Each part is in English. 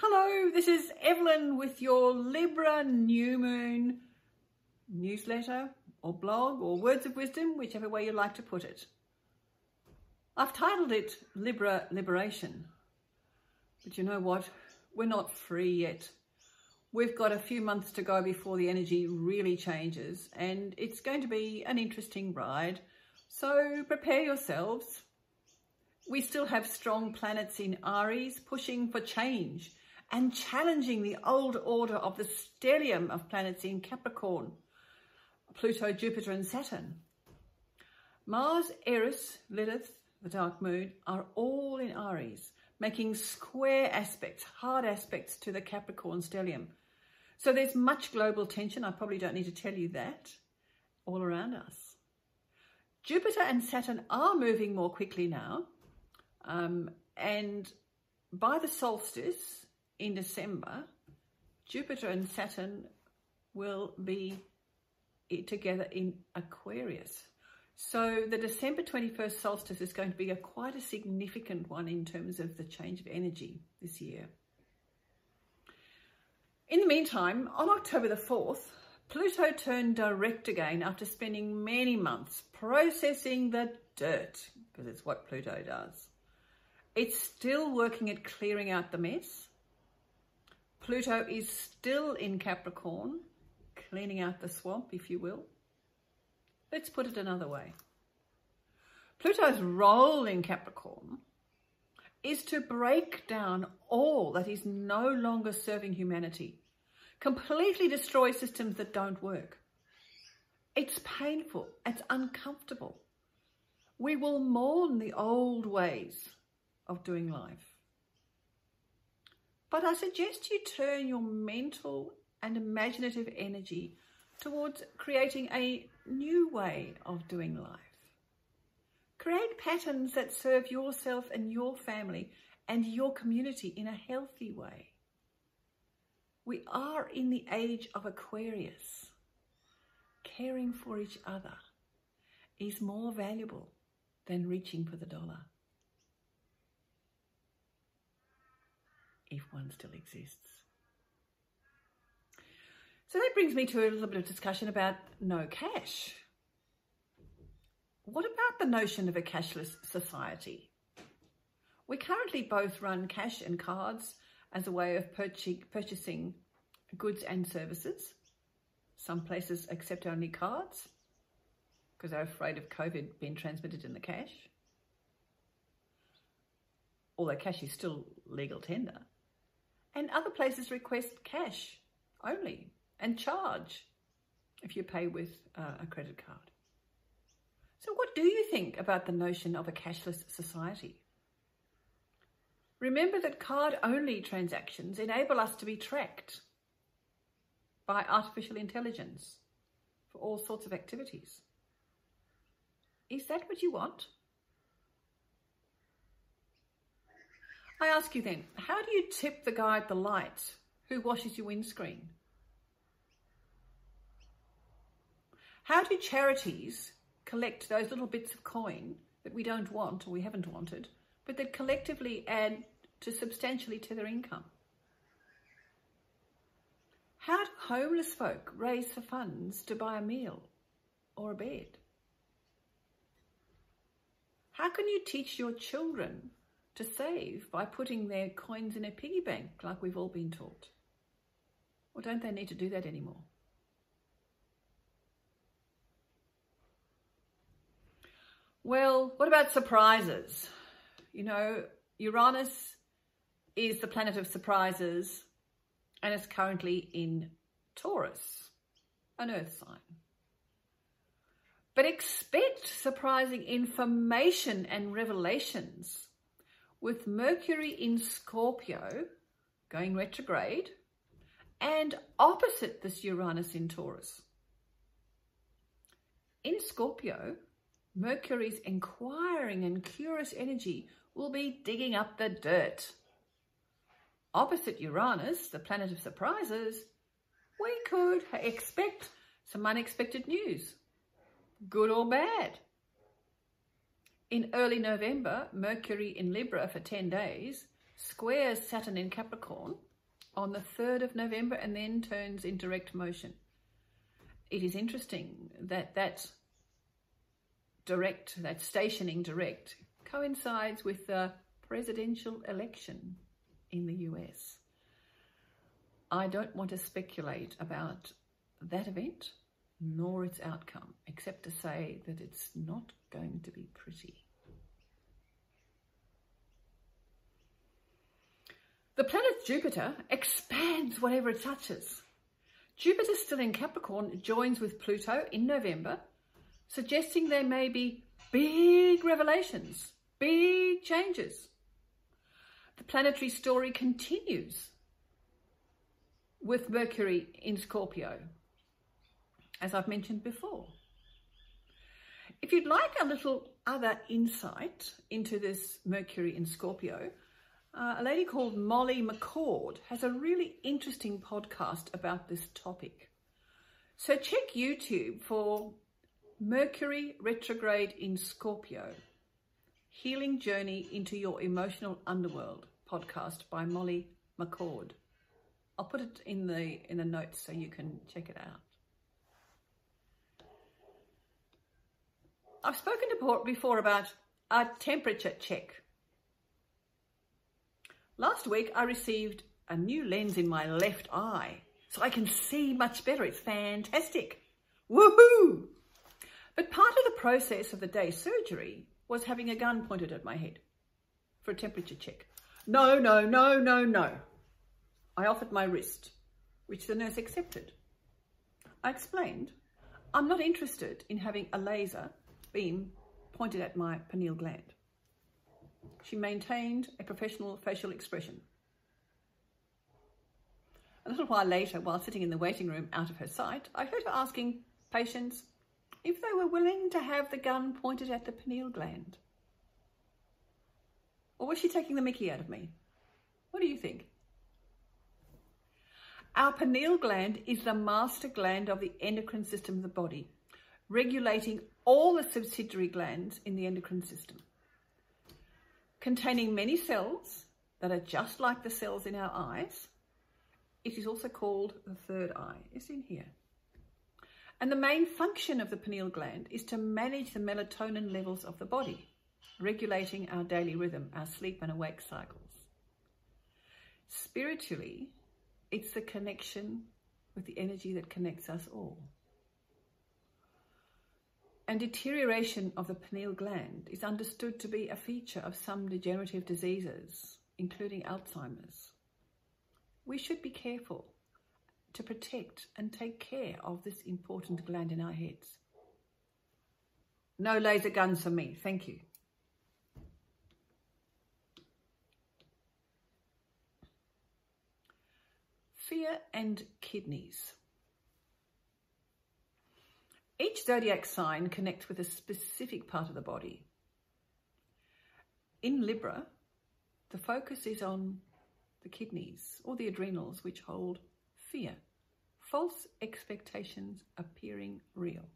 Hello, this is Evelyn with your Libra New Moon newsletter or blog or words of wisdom, whichever way you like to put it. I've titled it Libra Liberation, but you know what? We're not free yet. We've got a few months to go before the energy really changes, and it's going to be an interesting ride, so prepare yourselves. We still have strong planets in Aries pushing for change and challenging the old order of the stellium of planets in Capricorn, Pluto, Jupiter and Saturn. Mars, Eris, Lilith, the dark moon, are all in Aries, making square aspects, hard aspects to the Capricorn stellium. So there's much global tension, I probably don't need to tell you that, all around us. Jupiter and Saturn are moving more quickly now, and by the solstice in December, Jupiter and Saturn will be together in Aquarius. So the December 21st solstice is going to be quite a significant one in terms of the change of energy this year. In the meantime, on October the 4th, Pluto turned direct again after spending many months processing the dirt, because it's what Pluto does. It's still working at clearing out the mess. Pluto is still in Capricorn, cleaning out the swamp, if you will. Let's put it another way. Pluto's role in Capricorn is to break down all that is no longer serving humanity, completely destroy systems that don't work. It's painful. It's uncomfortable. We will mourn the old ways of doing life. But I suggest you turn your mental and imaginative energy towards creating a new way of doing life. Create patterns that serve yourself and your family and your community in a healthy way. We are in the age of Aquarius. Caring for each other is more valuable than reaching for the dollar. If one still exists. So that brings me to a little bit of discussion about no cash. What about the notion of a cashless society? We currently both run cash and cards as a way of purchasing goods and services. Some places accept only cards because they're afraid of COVID being transmitted in the cash. Although cash is still legal tender. And other places request cash only. And charge if you pay with a credit card. So what do you think about the notion of a cashless society? Remember that card-only transactions enable us to be tracked by artificial intelligence for all sorts of activities. Is that what you want? I ask you then, how do you tip the guy at the light who washes your windscreen? How do charities collect those little bits of coin that we don't want or we haven't wanted, but that collectively add to substantially to their income? How do homeless folk raise the funds to buy a meal or a bed? How can you teach your children to save by putting their coins in a piggy bank like we've all been taught? Or don't they need to do that anymore? Well, what about surprises? You know, Uranus is the planet of surprises and it's currently in Taurus, an earth sign. But expect surprising information and revelations with Mercury in Scorpio going retrograde and opposite this Uranus in Taurus. In Scorpio, Mercury's inquiring and curious energy will be digging up the dirt. Opposite Uranus, the planet of surprises, we could expect some unexpected news, good or bad. In early November, Mercury in Libra for 10 days, squares Saturn in Capricorn, on the 3rd of November and then turns in direct motion. It is interesting that that direct, that stationing direct, coincides with the presidential election in the US. I don't want to speculate about that event nor its outcome, except to say that it's not going to be pretty. The planet Jupiter expands whatever it touches. Jupiter, still in Capricorn, joins with Pluto in November, suggesting there may be big revelations, big changes. The planetary story continues with Mercury in Scorpio, as I've mentioned before. If you'd like a little other insight into this Mercury in Scorpio, a lady called Molly McCord has a really interesting podcast about this topic. So check YouTube for Mercury Retrograde in Scorpio, Healing Journey into Your Emotional Underworld podcast by Molly McCord. I'll put it in the notes so you can check it out. I've spoken before about a temperature check. Last week, I received a new lens in my left eye, so I can see much better. It's fantastic. Woohoo! But part of the process of the day's surgery was having a gun pointed at my head for a temperature check. No, no, no, no, no. I offered my wrist, which the nurse accepted. I explained, I'm not interested in having a laser beam pointed at my pineal gland. She maintained a professional facial expression. A little while later, while sitting in the waiting room out of her sight, I heard her asking patients if they were willing to have the gun pointed at the pineal gland. Or was she taking the mickey out of me? What do you think? Our pineal gland is the master gland of the endocrine system of the body, regulating all the subsidiary glands in the endocrine system, containing many cells that are just like the cells in our eyes. It is also called the third eye. It's in here. And the main function of the pineal gland is to manage the melatonin levels of the body, regulating our daily rhythm, our sleep and awake cycles. Spiritually, it's the connection with the energy that connects us all. And deterioration of the pineal gland is understood to be a feature of some degenerative diseases, including Alzheimer's. We should be careful to protect and take care of this important gland in our heads. No laser guns for me, thank you. Fear and kidneys. Each zodiac sign connects with a specific part of the body. In Libra, the focus is on the kidneys or the adrenals, which hold fear, false expectations appearing real.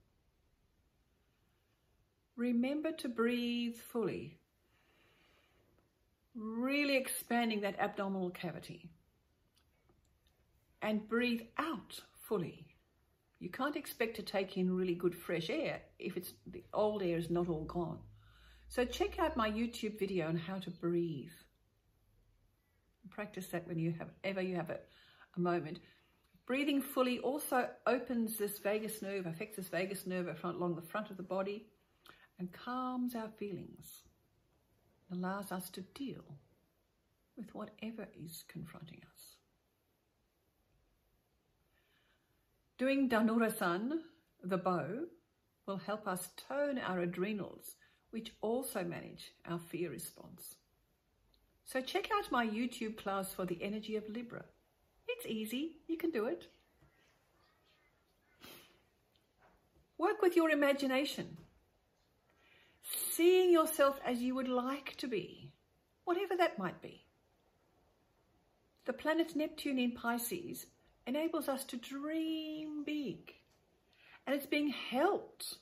Remember to breathe fully, really expanding that abdominal cavity, and breathe out fully. You can't expect to take in really good fresh air if it's the old air is not all gone. So check out my YouTube video on how to breathe. Practice that when you have a moment. Breathing fully also opens this vagus nerve, affects this vagus nerve along the front of the body, and calms our feelings. It allows us to deal with whatever is confronting us. Doing Danurasan, the bow, will help us tone our adrenals, which also manage our fear response. So check out my YouTube class for the energy of Libra. It's easy, you can do it. Work with your imagination. Seeing yourself as you would like to be, whatever that might be. The planet Neptune in Pisces enables us to dream big, and it's being helped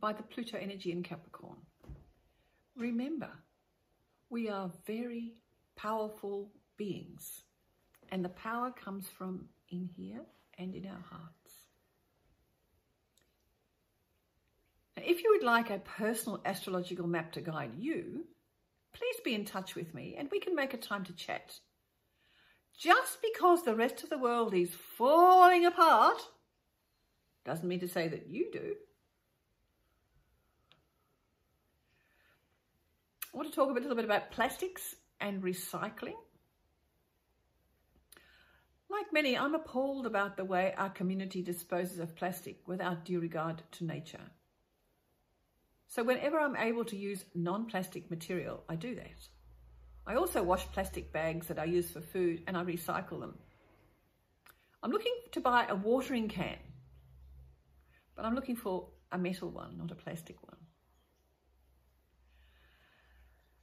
by the Pluto energy in Capricorn. Remember, we are very powerful beings And the power comes from in here and in our hearts. Now, if you would like a personal astrological map to guide you, please be in touch with me and we can make a time to chat. Just because the rest of the world is falling apart doesn't mean to say that you do. I want to talk a little bit about plastics and recycling. Like many, I'm appalled about the way our community disposes of plastic without due regard to nature. So whenever I'm able to use non-plastic material, I do that. I also wash plastic bags that I use for food and I recycle them. I'm looking to buy a watering can, but I'm looking for a metal one, not a plastic one.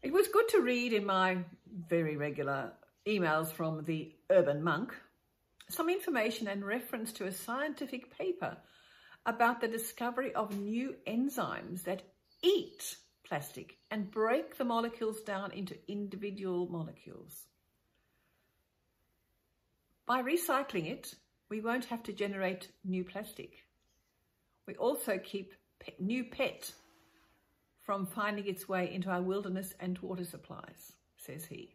It was good to read in my very regular emails from the Urban Monk some information and reference to a scientific paper about the discovery of new enzymes that eat plastic and break the molecules down into individual molecules. By recycling it, we won't have to generate new plastic. We also keep new PET from finding its way into our wilderness and water supplies, says he.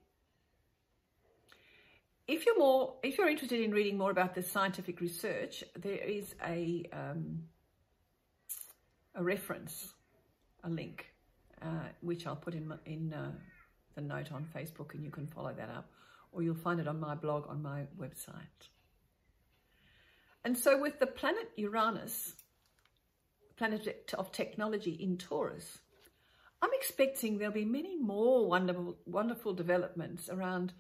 If you're interested in reading more about this scientific research, there is a reference, a link, which I'll put in the note on Facebook, and you can follow that up, or you'll find it on my blog on my website. And so with the planet Uranus, planet of technology in Taurus, I'm expecting there'll be many more wonderful developments around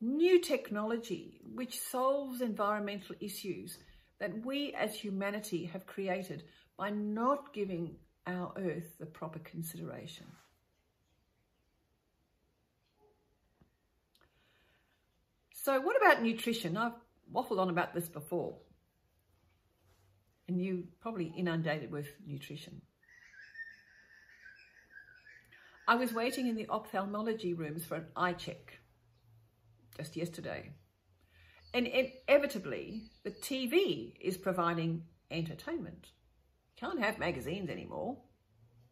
new technology which solves environmental issues that we as humanity have created by not giving our Earth the proper consideration. So what about nutrition? I've waffled on about this before, and you're probably inundated with nutrition. I was waiting in the ophthalmology rooms for an eye check just yesterday. And inevitably, the TV is providing entertainment. Can't have magazines anymore.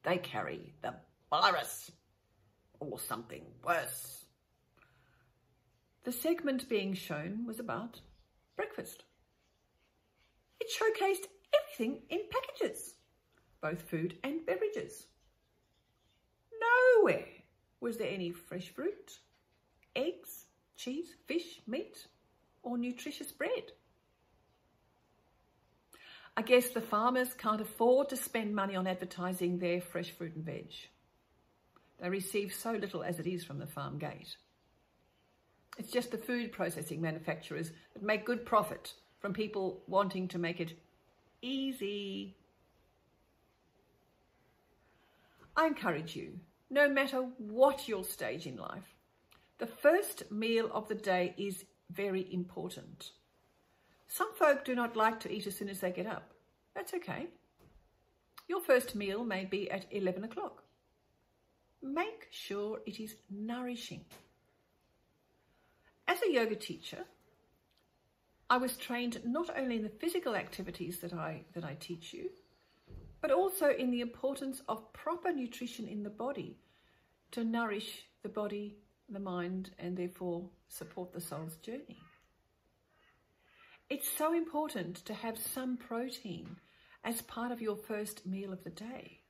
They carry the virus or something worse. The segment being shown was about breakfast. It showcased everything in packages, both food and beverages. Nowhere was there any fresh fruit, eggs, cheese, fish, meat, or nutritious bread. I guess the farmers can't afford to spend money on advertising their fresh fruit and veg. They receive so little as it is from the farm gate. It's just the food processing manufacturers that make good profit from people wanting to make it easy. I encourage you, no matter what your stage in life, the first meal of the day is very important. Some folk do not like to eat as soon as they get up. That's okay. Your first meal may be at 11 o'clock. Make sure it is nourishing. As a yoga teacher, I was trained not only in the physical activities that I teach you, but also in the importance of proper nutrition in the body to nourish the body, the mind, and therefore support the soul's journey. It's so important to have some protein as part of your first meal of the day.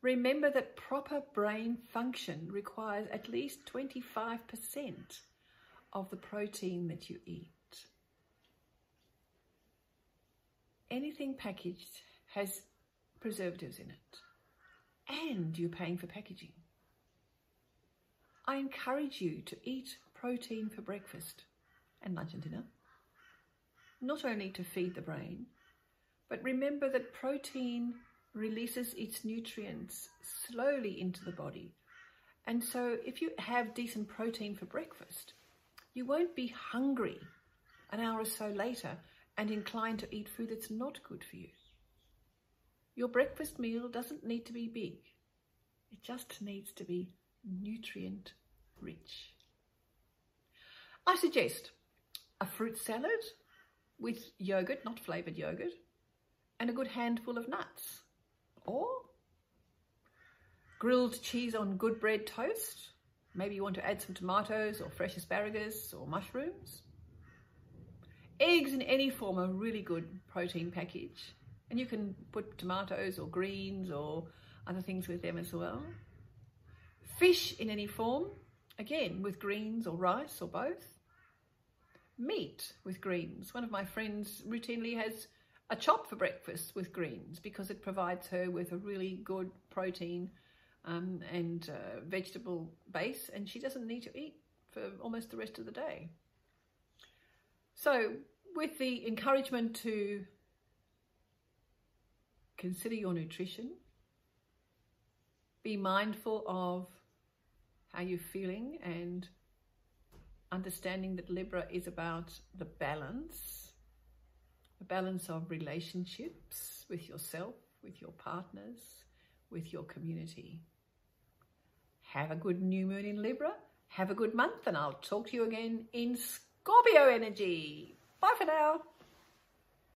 Remember that proper brain function requires at least 25% of the protein that you eat. Anything packaged has preservatives in it, and you're paying for packaging. I encourage you to eat protein for breakfast and lunch and dinner, not only to feed the brain, but remember that protein releases its nutrients slowly into the body. And so if you have decent protein for breakfast, you won't be hungry an hour or so later and inclined to eat food that's not good for you. Your breakfast meal doesn't need to be big. It just needs to be nutrient rich. I suggest a fruit salad with yogurt, not flavoured yogurt, and a good handful of nuts, or grilled cheese on good bread toast. Maybe you want to add some tomatoes or fresh asparagus or mushrooms. Eggs in any form are a really good protein package, and you can put tomatoes or greens or other things with them as well. Fish in any form, again with greens or rice or both. Meat with greens. One of my friends routinely has a chop for breakfast with greens because it provides her with a really good protein and vegetable base, and she doesn't need to eat for almost the rest of the day. So with the encouragement to consider your nutrition, be mindful of how you're feeling and understanding that Libra is about the balance of relationships with yourself, with your partners, with your community. Have a good new moon in Libra. Have a good month, and I'll talk to you again in Scorpio energy. Bye for now.